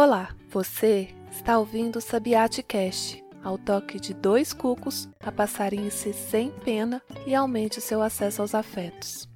Olá, você está ouvindo o SabiÁticast, ao toque de 2 cucos, aparinhe-se sem pena e aumente o seu acesso aos afetos.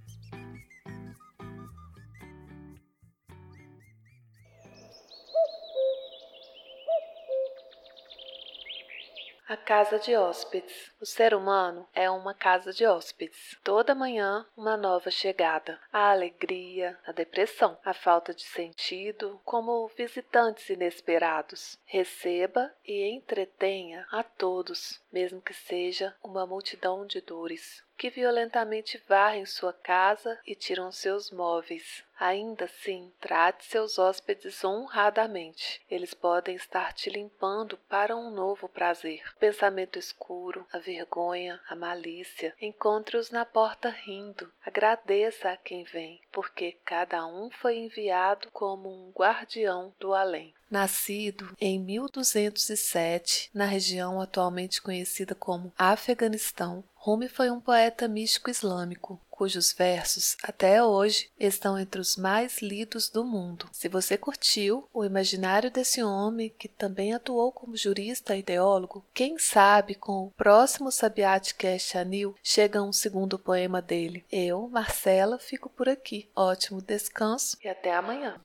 A casa de hóspedes. O ser humano é uma casa de hóspedes. Toda manhã, uma nova chegada. A alegria, a depressão, a falta de sentido, como visitantes inesperados. Receba e entretenha a todos, mesmo que seja uma multidão de dores, que violentamente varrem sua casa e tiram seus móveis. Ainda assim, trate seus hóspedes honradamente. Eles podem estar te limpando para um novo prazer. O pensamento escuro, a vergonha, a malícia. Encontre-os na porta rindo. Agradeça a quem vem, porque cada um foi enviado como um guardião do além. Nascido em 1207, na região atualmente conhecida como Afeganistão, Rumi foi um poeta místico islâmico, cujos versos, até hoje, estão entre os mais lidos do mundo. Se você curtiu o imaginário desse homem, que também atuou como jurista e teólogo, quem sabe com o próximo SabiÁticast Anil chega um segundo poema dele. Eu, Marcela, fico por aqui. Ótimo descanso e até amanhã.